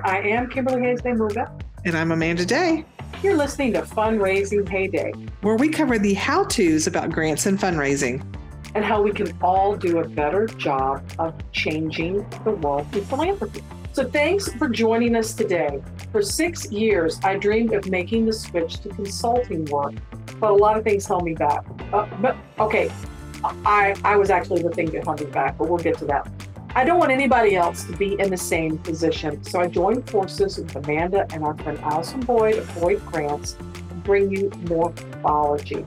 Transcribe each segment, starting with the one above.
Expander. I am Kimberly Hayes Day Muga. And I'm Amanda Day. You're listening to Fundraising Heyday, where we cover the how-tos about grants and fundraising, and how we can all do a better job of changing the world through philanthropy. So thanks for joining us today. For 6 years, I dreamed of making the switch to consulting work, but a lot of things held me back. I was actually the thing that held me back, but we'll get to that. I don't want anybody else to be in the same position, so I joined forces with Amanda and our friend Allison Boyd of Boyd Grants to bring you Morphology.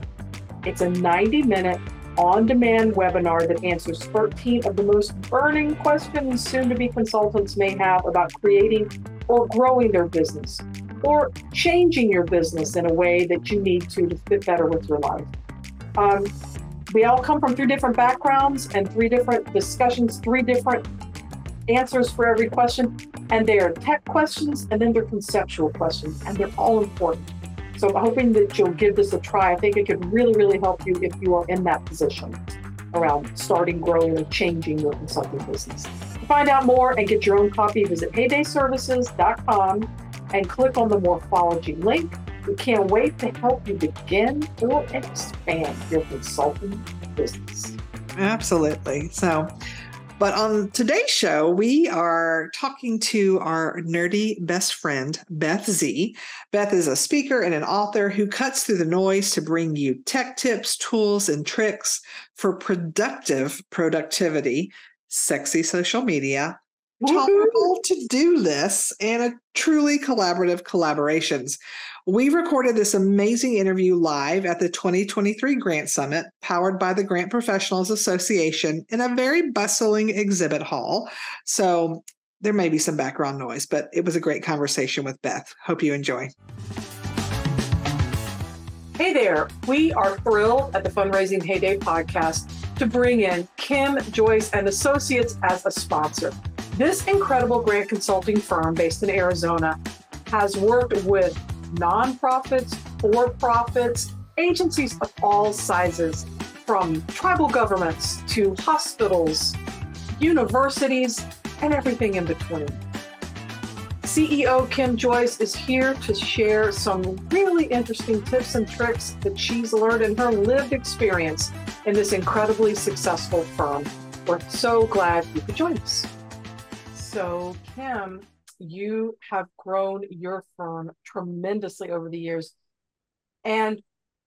It's a 90-minute on-demand webinar that answers 13 of the most burning questions soon-to-be consultants may have about creating or growing their business, or changing your business in a way that you need to fit better with your life. We all come from 3 different backgrounds and 3 different discussions, 3 different answers for every question. And they are tech questions, and then they're conceptual questions, and they're all important. So I'm hoping that you'll give this a try. I think it could really, really help you if you are in that position around starting, growing, and changing your consulting business. To find out more and get your own copy, visit heydayservices.com and click on the Morphology link. We can't wait to help you begin or expand your consulting business. Absolutely. But on today's show, we are talking to our nerdy best friend, Beth Z. Beth is a speaker and an author who cuts through the noise to bring you tech tips, tools, and tricks for productivity, sexy social media, tolerable to-do lists, and a truly collaborative collaborations. We recorded this amazing interview live at the 2023 Grant Summit, powered by the Grant Professionals Association, in a very bustling exhibit hall. So there may be some background noise, but it was a great conversation with Beth. Hope you enjoy. Hey there. We are thrilled at the Fundraising Heyday podcast to bring in Kim Joyce and Associates as a sponsor. This incredible grant consulting firm based in Arizona has worked with nonprofits, for-profits, agencies of all sizes, from tribal governments to hospitals, universities, and everything in between. CEO Kim Joyce is here to share some really interesting tips and tricks that she's learned in her lived experience in this incredibly successful firm. We're so glad you could join us. So, Kim, you have grown your firm tremendously over the years, and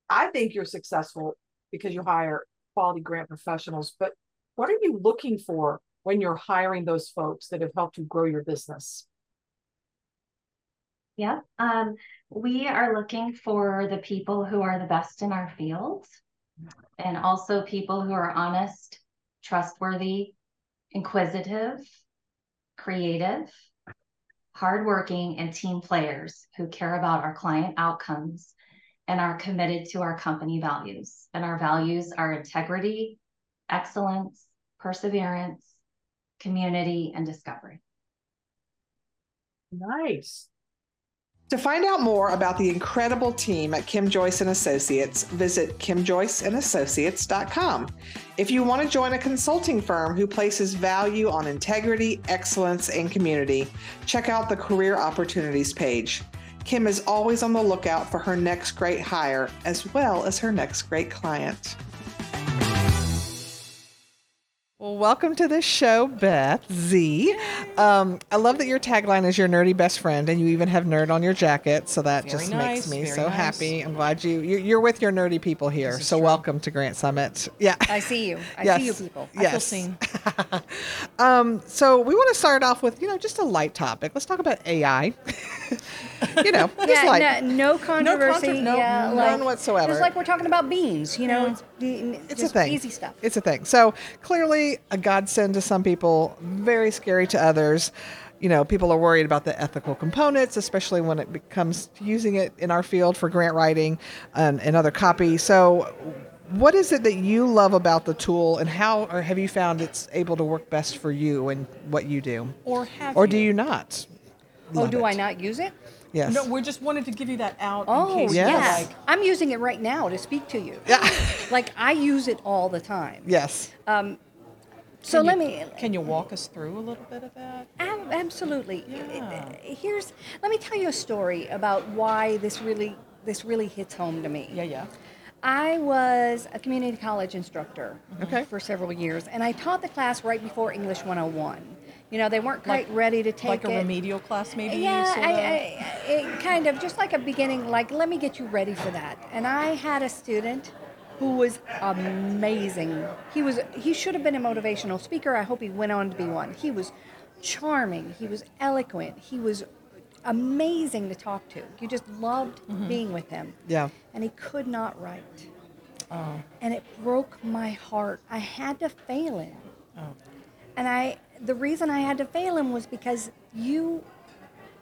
I think you're successful because you hire quality grant professionals, but what are you looking for when you're hiring those folks that have helped you grow your business? Yeah, we are looking for the people who are the best in our field, and also people who are honest, trustworthy, inquisitive, creative, hardworking, and team players who care about our client outcomes and are committed to our company values. And our values are integrity, excellence, perseverance, community, and discovery. Nice. To find out more about the incredible team at Kim Joyce and Associates, visit kimjoyceandassociates.com. If you want to join a consulting firm who places value on integrity, excellence, and community, check out the Career Opportunities page. Kim is always on the lookout for her next great hire, as well as her next great client. Well, welcome to the show, Beth Z. I love that your tagline is your nerdy best friend, and you even have nerd on your jacket, so that makes me so happy. I'm glad you're with your nerdy people here, so true. Welcome to Grant Summit. Yeah, I see you. I see you people. I feel seen. So we want to start off with, just a light topic. Let's talk about AI. Just light. No controversy. None whatsoever. Just like we're talking about beans, It's a thing. Easy stuff. It's a thing. So clearly, a godsend to some people, very scary to others. People are worried about the ethical components, especially when it comes to using it in our field for grant writing and other copy. So what is it that you love about the tool, and how or have you found it's able to work best for you and what you do? Or do you not? I not use it? Yes. No, we just wanted to give you that out in case you like. I'm using it right now to speak to you. Yeah. I use it all the time. Yes. Can you walk us through a little bit of that? Absolutely. Yeah. Let me tell you a story about why this really hits home to me. Yeah, yeah. I was a community college instructor for several years, and I taught the class right before English 101. You know, they weren't quite ready to take it. Like a remedial class, maybe? Yeah, it kind of, just like a beginning, like, let me get you ready for that. And I had a student who was amazing. He should have been a motivational speaker. I hope he went on to be one. He was charming. He was eloquent. He was amazing to talk to. You just loved being with him. Yeah. And he could not write. Oh. And it broke my heart. I had to fail him. Oh. And the reason I had to fail him was because you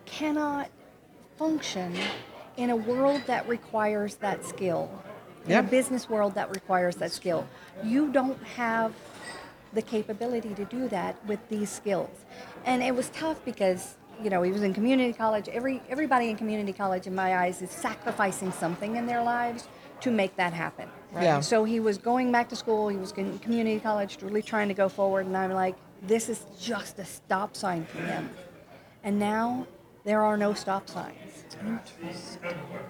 cannot function in a world that requires that skill. In a business world that requires that skill. You don't have the capability to do that with these skills. And it was tough because, you know, he was in community college. Everybody in community college, in my eyes, is sacrificing something in their lives to make that happen. Right? Yeah. So he was going back to school. He was in community college, really trying to go forward. And I'm like, this is just a stop sign for him. And now there are no stop signs.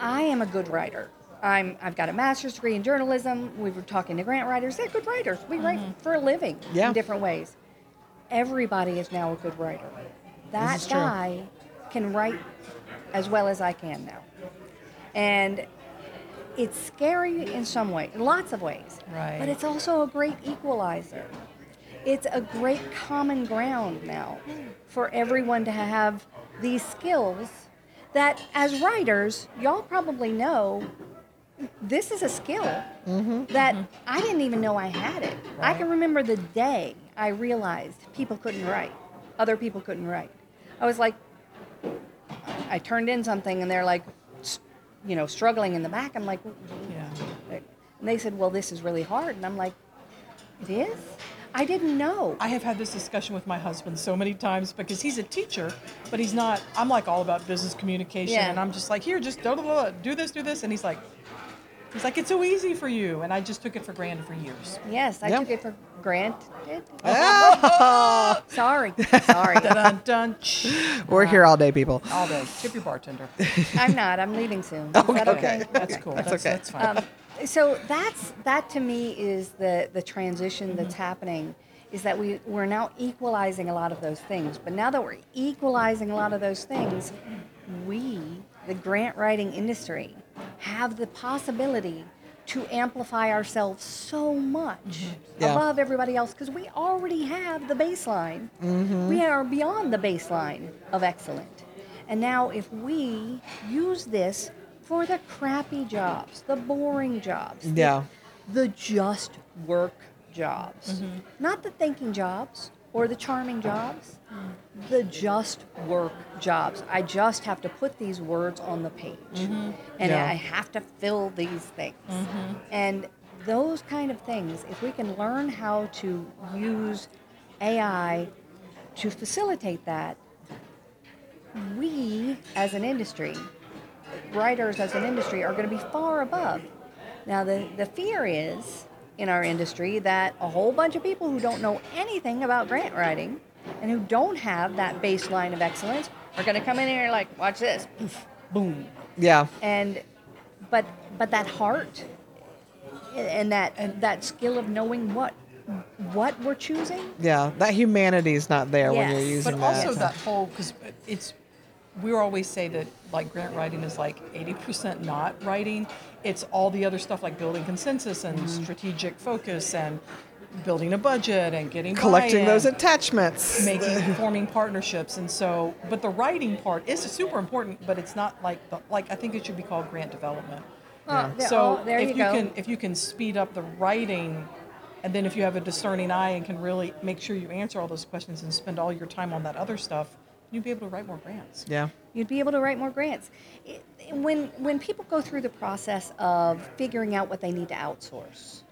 I am a good writer. I've got a master's degree in journalism. We were talking to grant writers. They're good writers. We write for a living in different ways. Everybody is now a good writer. That guy can write as well as I can now. And it's scary in some way, in lots of ways. Right. But it's also a great equalizer. It's a great common ground now for everyone to have these skills that, as writers, y'all probably know. This is a skill that I didn't even know I had it. Right. I can remember the day I realized people couldn't write. Other people couldn't write. I was like, I turned in something, and they're like, you know, struggling in the back. I'm like, and they said, well, this is really hard. And I'm like, it is? I didn't know. I have had this discussion with my husband so many times because he's a teacher, but he's not, I'm like all about business communication. Yeah. And I'm just like, here, just do this. And he's like, it's so easy for you. And I just took it for granted for years. Yes, I took it for granted. Oh. Sorry. Dun, dun, dun. We're here all day, people. All day. Tip your bartender. I'm not. I'm leaving soon. Is that okay? That's cool. That's okay. That's fine. So that to me is the transition that's happening, is that we're now equalizing a lot of those things. But now that we're equalizing a lot of those things, we, the grant writing industry, have the possibility to amplify ourselves so much above everybody else because we already have the baseline. Mm-hmm. We are beyond the baseline of excellent. And now if we use this for the crappy jobs, the boring jobs, the just work jobs. Mm-hmm. Not the thinking jobs or the charming jobs, the just work jobs. I just have to put these words on the page, and I have to fill these things. Mm-hmm. And those kind of things, if we can learn how to use AI to facilitate that, we as an industry, writers as an industry, are going to be far above. Now, the fear is in our industry that a whole bunch of people who don't know anything about grant writing and who don't have that baseline of excellence are going to come in here like, watch this, poof, boom. Yeah. And but that heart and that skill of knowing what we're choosing. Yeah, that humanity is not there when you're using that. But also that whole, because it's. We always say that, like, grant writing is like 80% not writing. It's all the other stuff, like building consensus and strategic focus and building a budget and getting collecting those attachments, forming partnerships, and so. But the writing part is super important, but it's not like I think it should be called grant development. If you can speed up the writing, and then if you have a discerning eye and can really make sure you answer all those questions and spend all your time on that other stuff, you'd be able to write more grants. Yeah. You'd be able to write more grants. When people go through the process of figuring out what they need to outsource,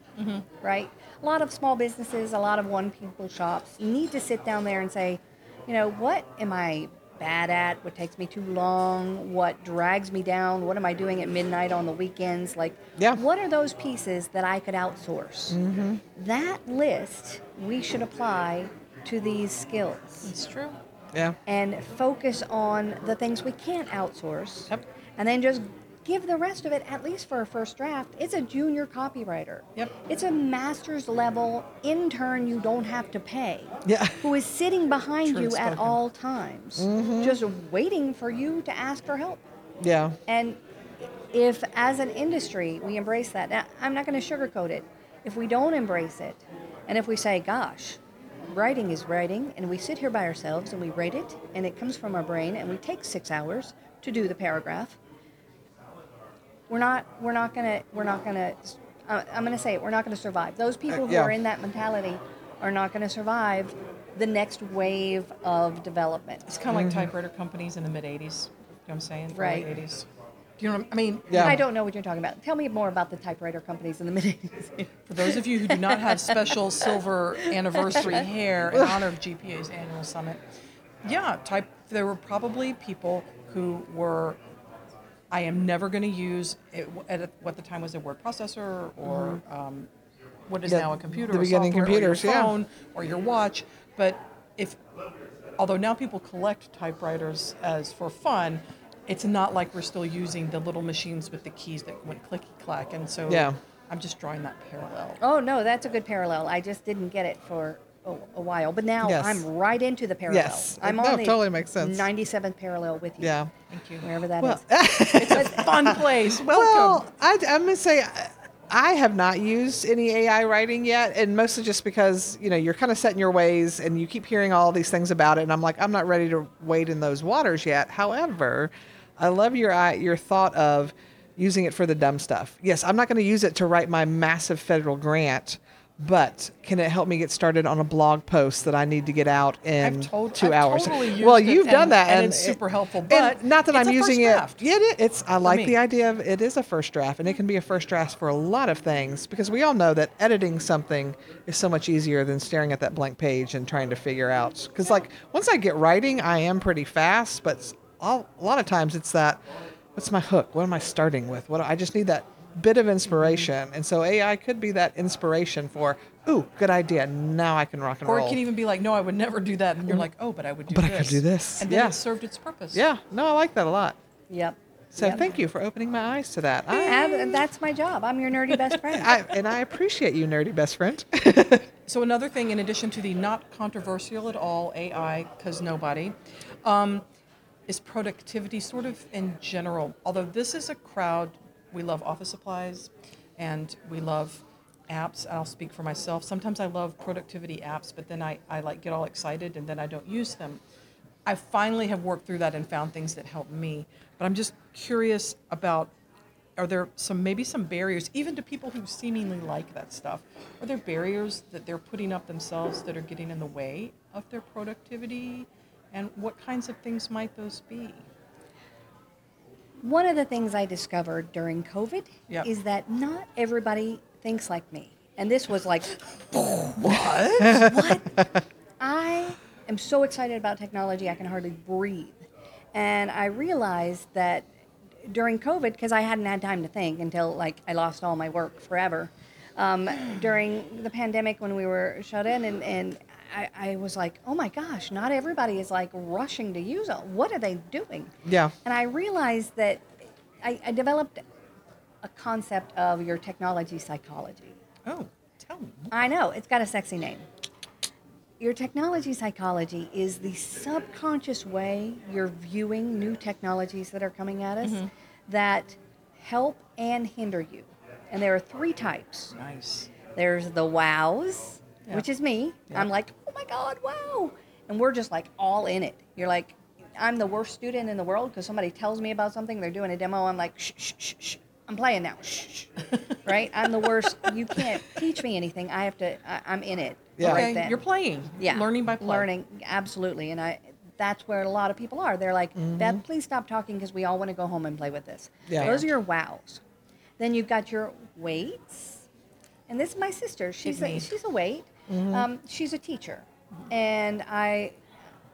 right? A lot of small businesses, a lot of one-people shops, you need to sit down there and say, you know, what am I bad at? What takes me too long? What drags me down? What am I doing at midnight on the weekends? Like, what are those pieces that I could outsource? Mm-hmm. That list we should apply to these skills. It's true. Yeah. And focus on the things we can't outsource. Yep. And then just give the rest of it, at least for a first draft. It's a junior copywriter. Yep. It's a master's level intern you don't have to pay. Yeah. Who is sitting behind you at all times. Mm-hmm. Just waiting for you to ask for help. Yeah. And if as an industry we embrace that, now I'm not going to sugarcoat it. If we don't embrace it, and if we say, gosh, writing is writing, and we sit here by ourselves and we write it, and it comes from our brain, and we take 6 hours to do the paragraph, we're not going to survive. Those people who are in that mentality are not going to survive the next wave of development. It's kind of like typewriter companies in the mid-'80s. You know what I'm saying? Right. Early 80s. Do you know what I mean? Yeah. I don't know what you're talking about. Tell me more about the typewriter companies in the mid-'80s. For those of you who do not have special silver anniversary hair in honor of GPA's annual summit, there were probably people who were, I am never going to use it, at what the time was a word processor or what is now a computer or software computers, or your phone or your watch. But although now people collect typewriters as for fun, it's not like we're still using the little machines with the keys that went clicky-clack, and so I'm just drawing that parallel. Oh, no, that's a good parallel. I just didn't get it for a while, but now I'm right into the parallel. Yes, I'm on the totally makes sense. 97th parallel with you. Yeah. Thank you. Wherever that is. It's a fun place. Welcome. Well, I'm going to say I have not used any AI writing yet, and mostly just because, you're kind of set in your ways, and you keep hearing all these things about it, and I'm like, I'm not ready to wade in those waters yet. However, I love your thought of using it for the dumb stuff. Yes, I'm not going to use it to write my massive federal grant, but can it help me get started on a blog post that I need to get out in 2 hours? Totally. Well, you've done that, and it's super helpful. But not that I'm using it. I like the idea of it is a first draft, and it can be a first draft for a lot of things, because we all know that editing something is so much easier than staring at that blank page and trying to figure out. Because once I get writing, I am pretty fast, but a lot of times it's that, what's my hook? What am I starting with? I just need that bit of inspiration. And so AI could be that inspiration for, ooh, good idea. Now I can rock and roll. Or it can even be like, no, I would never do that. And you're like, oh, but I would do this. But I could do this. And then it served its purpose. Yeah. No, I like that a lot. Yep. So thank you for opening my eyes to that. That's my job. I'm your nerdy best friend. And I appreciate you, nerdy best friend. So another thing, in addition to the not controversial at all AI, because nobody, is productivity sort of in general. Although this is a crowd, we love office supplies and we love apps. I'll speak for myself. Sometimes I love productivity apps, but then I like get all excited and then I don't use them. I finally have worked through that and found things that help me. But I'm just curious about, are there maybe some barriers, even to people who seemingly like that stuff? Are there barriers that they're putting up themselves that are getting in the way of their productivity? And what kinds of things might those be? One of the things I discovered during COVID is that not everybody thinks like me. And this was like, what? What? I am so excited about technology, I can hardly breathe. And I realized that during COVID, because I hadn't had time to think until I lost all my work forever. During the pandemic when we were shut in and I was like, oh my gosh, not everybody is rushing to use it. What are they doing? Yeah. And I realized that I developed a concept of your technology psychology. Oh, tell me. I know. It's got a sexy name. Your technology psychology is the subconscious way you're viewing new technologies that are coming at us that help and hinder you. And there are 3 types. Nice. There's the wows. Yeah. Which is me. Yeah. I'm like, oh my God, wow. And we're just all in it. You're like, I'm the worst student in the world because somebody tells me about something. They're doing a demo. I'm like, shh, shh, shh, shh. I'm playing now. Shh, shh. Right? I'm the worst. You can't teach me anything. I have to, I'm in it. Yeah. Right then. You're playing. Yeah. Learning by play. Learning, absolutely. And that's where a lot of people are. They're like, Beth, please stop talking because we all want to go home and play with this. Yeah. Those are your wows. Then you've got your weights. And this is my sister. She's a weight. Mm-hmm. She's a teacher, and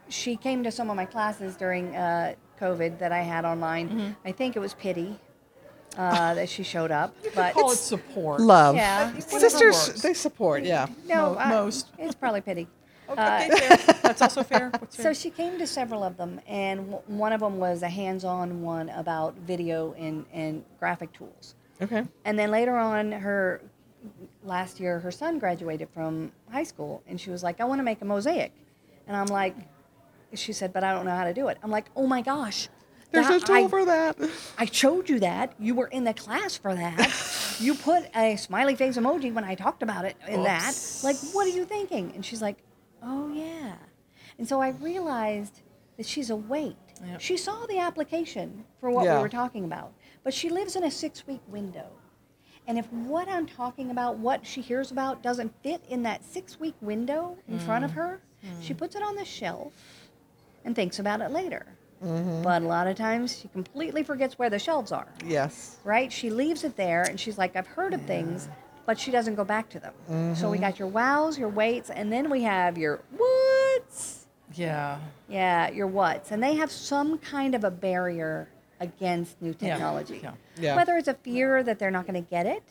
she came to some of my classes during COVID that I had online. Mm-hmm. I think it was pity that she showed up. But call it support. Love. Yeah. Sisters, they support, yeah. No, most. It's probably pity. Okay, fair. That's also fair. So she came to several of them, and one of them was a hands-on one about video and graphic tools. Okay. And then later on, last year, her son graduated from high school, and she was like, I want to make a mosaic. And I'm like, she said, but I don't know how to do it. I'm like, oh my gosh. There's no tool for that. I showed you that. You were in the class for that. You put a smiley face emoji when I talked about it in that. Like, what are you thinking? And she's like, oh, yeah. And so I realized that she's awake. Yep. She saw the application for what we were talking about. But she lives in a 6-week window. And if what I'm talking about, what she hears about, doesn't fit in that 6-week window in front of her, she puts it on the shelf and thinks about it later. Mm-hmm. But a lot of times she completely forgets where the shelves are. Yes. Right? She leaves it there and she's like, I've heard of things, but she doesn't go back to them. Mm-hmm. So we got your wows, your waits, and then we have your whats. Yeah. Yeah, your whats. And they have some kind of a barrier against new technology. Yeah. Yeah. Yeah. Whether it's a fear that they're not going to get it,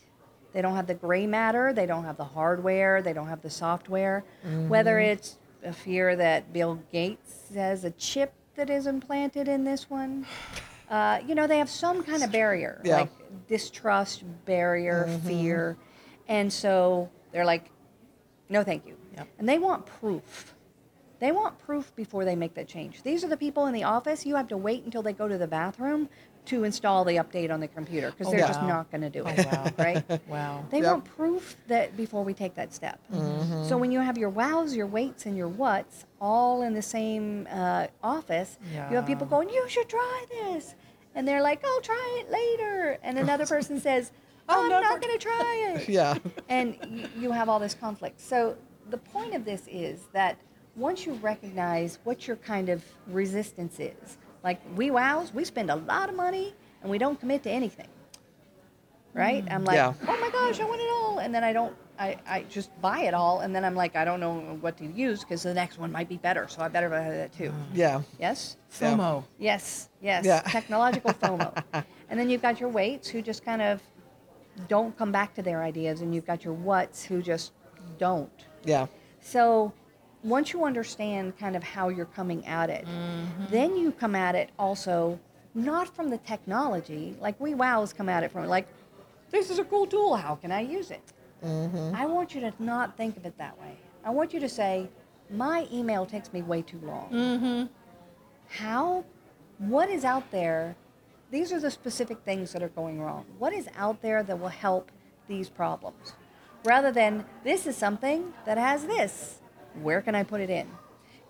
they don't have the gray matter, they don't have the hardware, they don't have the software. Mm-hmm. Whether it's a fear that Bill Gates has a chip that is implanted in this one. They have some kind of barrier, like distrust, barrier, fear. And so they're like, no, thank you. Yep. And they want proof. They want proof before they make that change. These are the people in the office. You have to wait until they go to the bathroom to install the update on the computer because they're just not going to do it. Oh, wow. Right? Wow. They want proof that before we take that step. Mm-hmm. So when you have your wows, your waits, and your whats all in the same office, you have people going, you should try this. And they're like, I'll try it later. And another person says, I'm not going to try it. Yeah. And you have all this conflict. So the point of this is that once you recognize what your kind of resistance is, like we spend a lot of money and we don't commit to anything, right? I'm like, oh my gosh, I want it all. And then I just buy it all. And then I'm like, I don't know what to use because the next one might be better. So I better buy that too. Yeah. Yes? FOMO. Yes, yes, yeah. Technological FOMO. And then you've got your waits who just kind of don't come back to their ideas. And you've got your whats who just don't. Yeah. So once you understand kind of how you're coming at it, then you come at it also not from the technology. Like we wows come at it from like, this is a cool tool. How can I use it? Mm-hmm. I want you to not think of it that way. I want you to say, my email takes me way too long. Mm-hmm. What is out there? These are the specific things that are going wrong. What is out there that will help these problems? Rather than this is something that has this. Where can I put it in?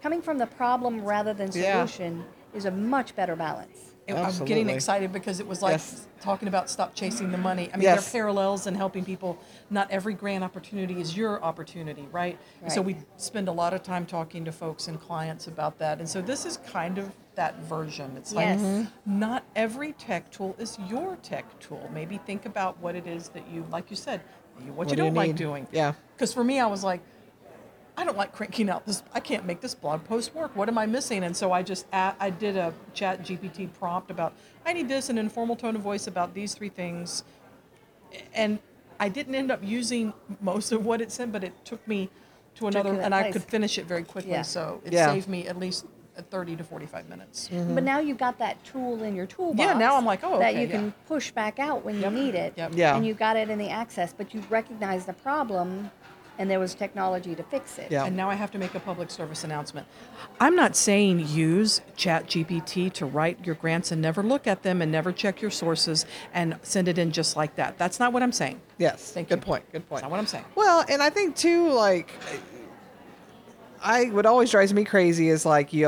Coming from the problem rather than solution is a much better balance. Absolutely. I'm getting excited because it was like talking about stop chasing the money. I mean, there are parallels in helping people. Not every grant opportunity is your opportunity, right? And so we spend a lot of time talking to folks and clients about that. And so this is kind of that version. It's like not every tech tool is your tech tool. Maybe think about what it is that you, like you said, what you don't like doing. Yeah. Because for me, I was like, I don't like cranking out this, I can't make this blog post work. What am I missing? And so I just, I did a ChatGPT prompt about, I need this, an informal tone of voice about these three things. And I didn't end up using most of what it said, but it took me to another, and place. I could finish it very quickly. Yeah. So it saved me at least 30 to 45 minutes. Mm-hmm. But now you've got that tool in your toolbox. Yeah, now I'm like, oh, okay, that you can push back out when you need it. Yep. Yeah. And you got it in the access, but you recognize the problem. And there was technology to fix it. Yeah. And now I have to make a public service announcement. I'm not saying use ChatGPT to write your grants and never look at them and never check your sources and send it in just like that. That's not what I'm saying. Yes. Good point. That's not what I'm saying. Well, and I think, too, like, what always drives me crazy is like we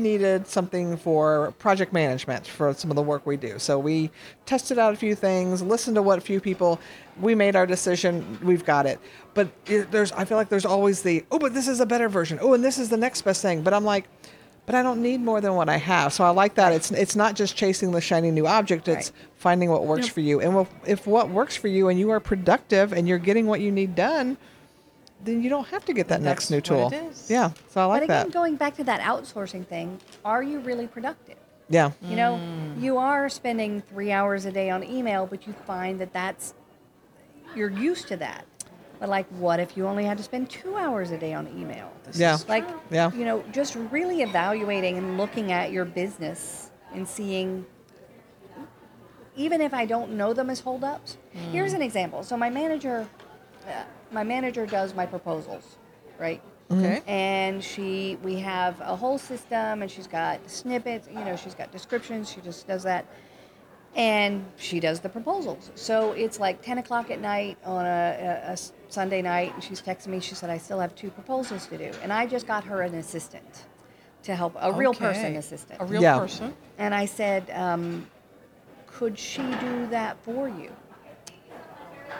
needed something for project management for some of the work we do. So we tested out a few things, listened to what a few people, we made our decision, we've got it. But I feel like there's always the, oh, but this is a better version. Oh, and this is the next best thing. But I'm like, but I don't need more than what I have. So I like that. It's not just chasing the shiny new object. It's finding what works for you. And if what works for you and you are productive and you're getting what you need done, then you don't have to get that next new tool. It is. Yeah, so I like that. But again, going back to that outsourcing thing, are you really productive? Yeah. You know, you are spending 3 hours a day on email, but you find that you're used to that. But like, what if you only had to spend 2 hours a day on email? You know, just really evaluating and looking at your business and seeing, even if I don't know them as holdups. Mm. Here's an example. So my manager does my proposals, right? Okay. And we have a whole system, and she's got snippets, you know, she's got descriptions, she just does that. And she does the proposals. So it's like 10 o'clock at night on a Sunday night, and she's texting me. She said, I still have two proposals to do. And I just got her an assistant to help, a real person assistant. A real person. And I said, could she do that for you?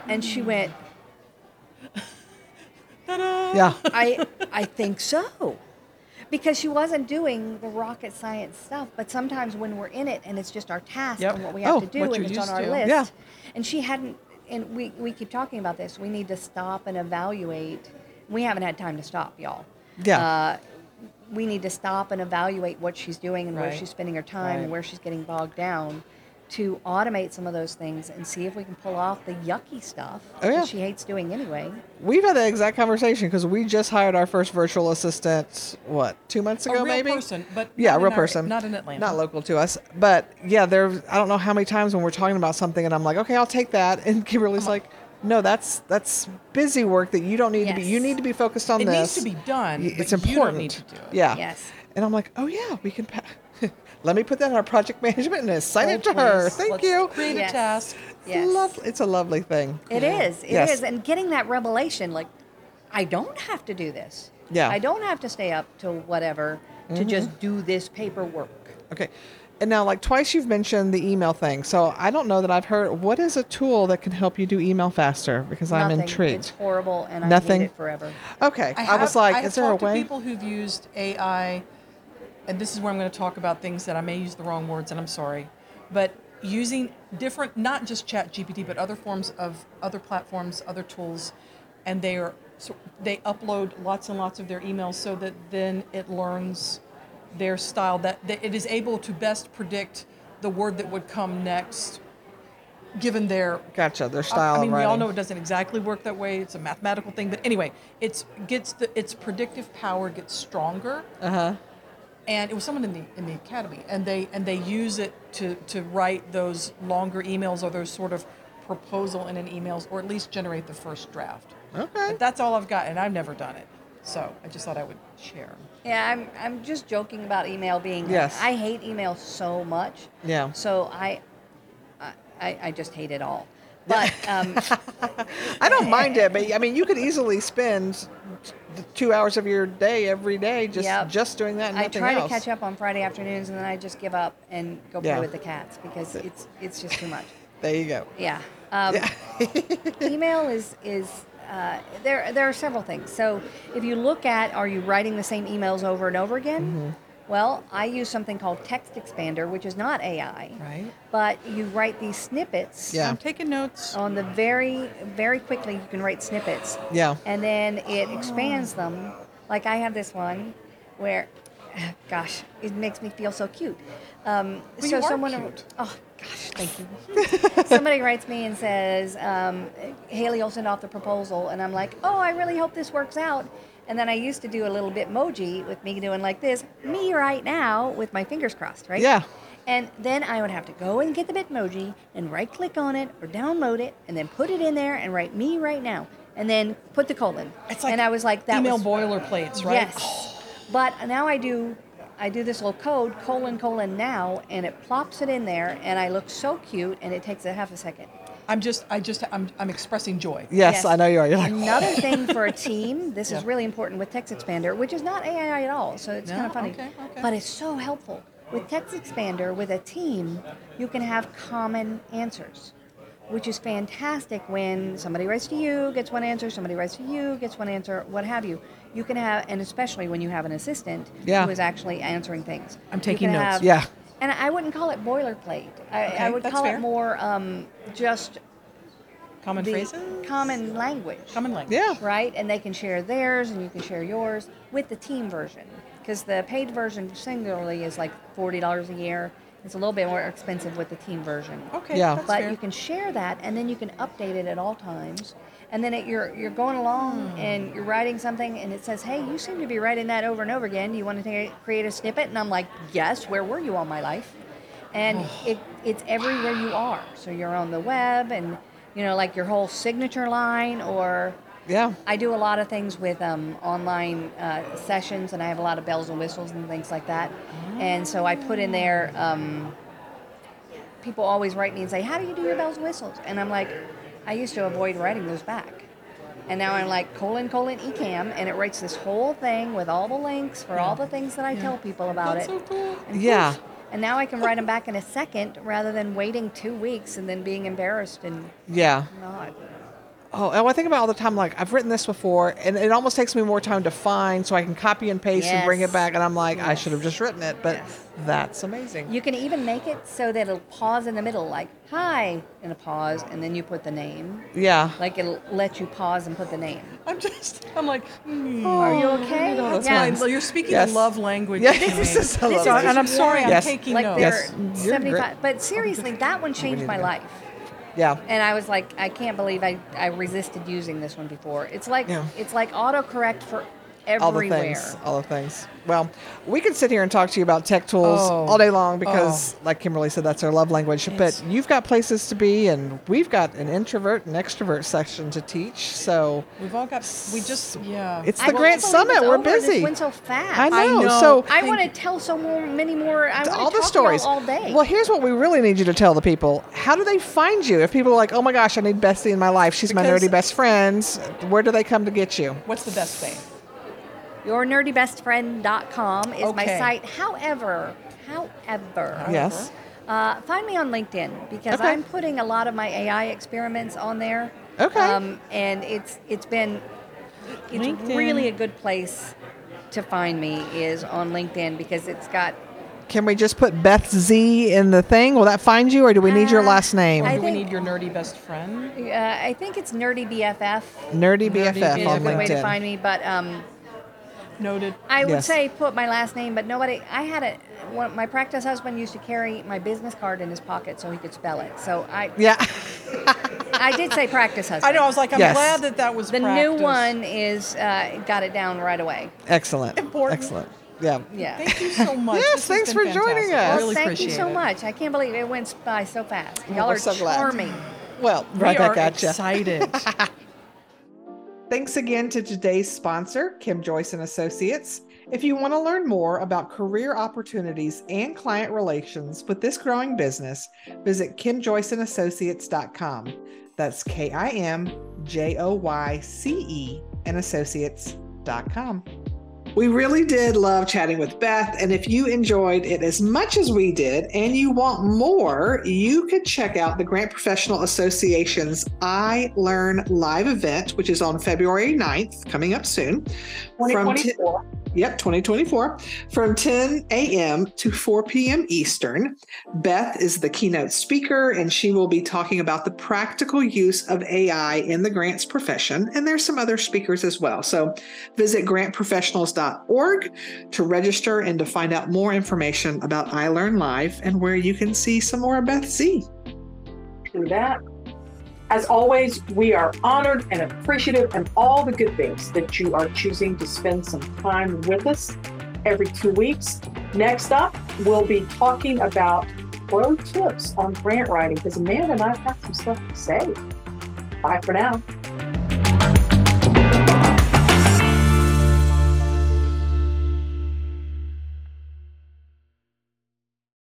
And she went, ta-da! Yeah. I think so. Because she wasn't doing the rocket science stuff, but sometimes when we're in it and it's just our task and what we have to do and it's on our list. Yeah. And she hadn't, and we keep talking about this, we need to stop and evaluate. We haven't had time to stop, y'all. Yeah. We need to stop and evaluate what she's doing and where she's spending her time and where she's getting bogged down to automate some of those things and see if we can pull off the yucky stuff that she hates doing anyway. We've had that exact conversation because we just hired our first virtual assistant, 2 months ago, maybe? A real person. Not in Atlanta. Not local to us. But, I don't know how many times when we're talking about something and I'm like, okay, I'll take that. And Kimberly's like, no, that's busy work that you don't need to be. You need to be focused on this. It needs to be done, it's important. You don't need to do it. Yeah. Yes. And I'm like, oh, yeah, we can let me put that in our project management and assign it to her. Thank you. Create a task. Yes. It's a lovely thing. It is. And getting that revelation, like, I don't have to do this. Yeah. I don't have to stay up till whatever to just do this paperwork. Okay. And now, like, twice you've mentioned the email thing. So I don't know that I've heard. What is a tool that can help you do email faster? Because I'm intrigued. It's horrible, and I hate it forever. Okay. I was like, is there a way? I have talked to people who've used AI. And this is where I'm going to talk about things that I may use the wrong words, and I'm sorry, but using different, not just ChatGPT, but other forms of other platforms, other tools, and they upload lots and lots of their emails so that then it learns their style, that it is able to best predict the word that would come next, given their style. I mean, we all know it doesn't exactly work that way. It's a mathematical thing, but anyway, its predictive power gets stronger. Uh huh. And it was someone in the academy, and they use it to write those longer emails or those sort of proposal in an emails, or at least generate the first draft. Okay. But that's all I've got, and I've never done it, so I just thought I would share. Yeah, I'm just joking about email being. Yes. I hate email so much. Yeah. So I just hate it all. But I don't mind it, but I mean, you could easily spend 2 hours of your day every day just doing that and nothing else. I try to catch up on Friday afternoons, and then I just give up and go play with the cats because it's just too much. There you go. Yeah. Email is there are several things. So if you look at, are you writing the same emails over and over again? Mm-hmm. Well, I use something called TextExpander, which is not AI. Right. But you write these snippets. Yeah. I'm taking notes. On the very, very quickly, you can write snippets. Yeah. And then it expands them. Like I have this one where, gosh, it makes me feel so cute. So someone, cute. Oh gosh, thank you. Somebody writes me and says, Haley will send off the proposal, and I'm like, oh, I really hope this works out. And then I used to do a little Bitmoji with me doing like this, me right now with my fingers crossed, right? Yeah. And then I would have to go and get the Bitmoji and right-click on it or download it and then put it in there and write me right now and then put the colon. It's like, and I was like, that email boilerplates, right? Yes. Oh. But now I do this little code, : now, and it plops it in there, and I look so cute, and it takes a half a second. I'm expressing joy. Yes, I know you are. You're like, another thing for a team, this is really important with TextExpander, which is not AI at all, so it's kind of funny. Okay. But it's so helpful. With TextExpander, with a team, you can have common answers, which is fantastic when somebody writes to you, gets one answer, somebody writes to you, gets one answer, what have you. You can have, and especially when you have an assistant who is actually answering things. I'm taking notes. And I wouldn't call it boilerplate. I would call it more just common phrases? Common language. Yeah. Right? And they can share theirs, and you can share yours with the team version. Because the paid version singularly is like $40 a year. It's a little bit more expensive with the team version. Okay, but fair. You can share that, and then you can update it at all times. And then you're going along and you're writing something and it says, hey, you seem to be writing that over and over again. Do you want to create a snippet? And I'm like, yes, where were you all my life? And it's everywhere you are. So you're on the web and, you know, like your whole signature line or... Yeah. I do a lot of things with online sessions, and I have a lot of bells and whistles and things like that. Oh. And so I put in there, people always write me and say, how do you do your bells and whistles? And I'm like, I used to avoid writing those back. And now I'm like, colon, Ecamm, and it writes this whole thing with all the links for all the things that I tell people about. That's it. So cool. And and now I can write them back in a second rather than waiting 2 weeks and then being embarrassed and not... Oh, I think about it all the time, like, I've written this before, and it almost takes me more time to find, so I can copy and paste and bring it back, and I'm like, I should have just written it, but that's amazing. You can even make it so that it'll pause in the middle, like, hi, and a pause, and then you put the name. Yeah. Like, it'll let you pause and put the name. I'm like, are you okay? No, that's fine. So you're speaking love language. Yeah. This is love. And I'm sorry, I'm taking notes. But seriously, that one changed my life. Yeah. And I was like, I can't believe I resisted using this one before. It's like it's like autocorrect for everywhere. All the things. Well, we could sit here and talk to you about tech tools all day long because, like Kimberly said, that's our love language. But you've got places to be, and we've got an introvert and extrovert section to teach. So we've all got. It's the Grant Summit. We're busy. It went so fast. I know. So I want to tell so many more. I all the stories all day. Well, here's what we really need you to tell the people. How do they find you? If people are like, oh my gosh, I need Beth Z in my life. She's my nerdy best friend. Where do they come to get you? What's the best thing? Yournerdybestfriend.com is my site. However, yes. Find me on LinkedIn because I'm putting a lot of my AI experiments on there. Okay. And it's LinkedIn. Really a good place to find me is on LinkedIn because it's got. Can we just put Beth Z in the thing? Will that find you, or do we need your last name? Do we need your nerdy best friend? I think it's Nerdy BFF. Nerdy BFF on LinkedIn. Is a good way to find me, but. Noted. I would say put my last name, but nobody. My practice husband used to carry my business card in his pocket so he could spell it. So I. Yeah. I did say practice husband. I know. I was like, I'm glad that was the practice. New one is got it down right away. Excellent. Important. Excellent. Yeah. Yeah. Thank you so much. Yes, thanks for joining us. Well, really thank you so much. I can't believe it went by so fast. Y'all are so charming. Glad. Well, right back at you. Excited. Thanks again to today's sponsor, Kim Joyce and Associates. If you want to learn more about career opportunities and client relations with this growing business, visit kimjoyceandassociates.com. That's Kimjoyce and Associates.com. We really did love chatting with Beth, and if you enjoyed it as much as we did and you want more, you could check out the Grant Professional Association's I Learn Live event, which is on February 9th, coming up soon. 2024. 2024. From 10 a.m. to 4 p.m. Eastern. Beth is the keynote speaker, and she will be talking about the practical use of AI in the grants profession. And there's some other speakers as well. So visit grantprofessionals.org to register and to find out more information about iLearn Live and where you can see some more of Beth Z. True that. As always, we are honored and appreciative of all the good things that you are choosing to spend some time with us every 2 weeks. Next up, we'll be talking about pro tips on grant writing because Amanda and I have some stuff to say. Bye for now.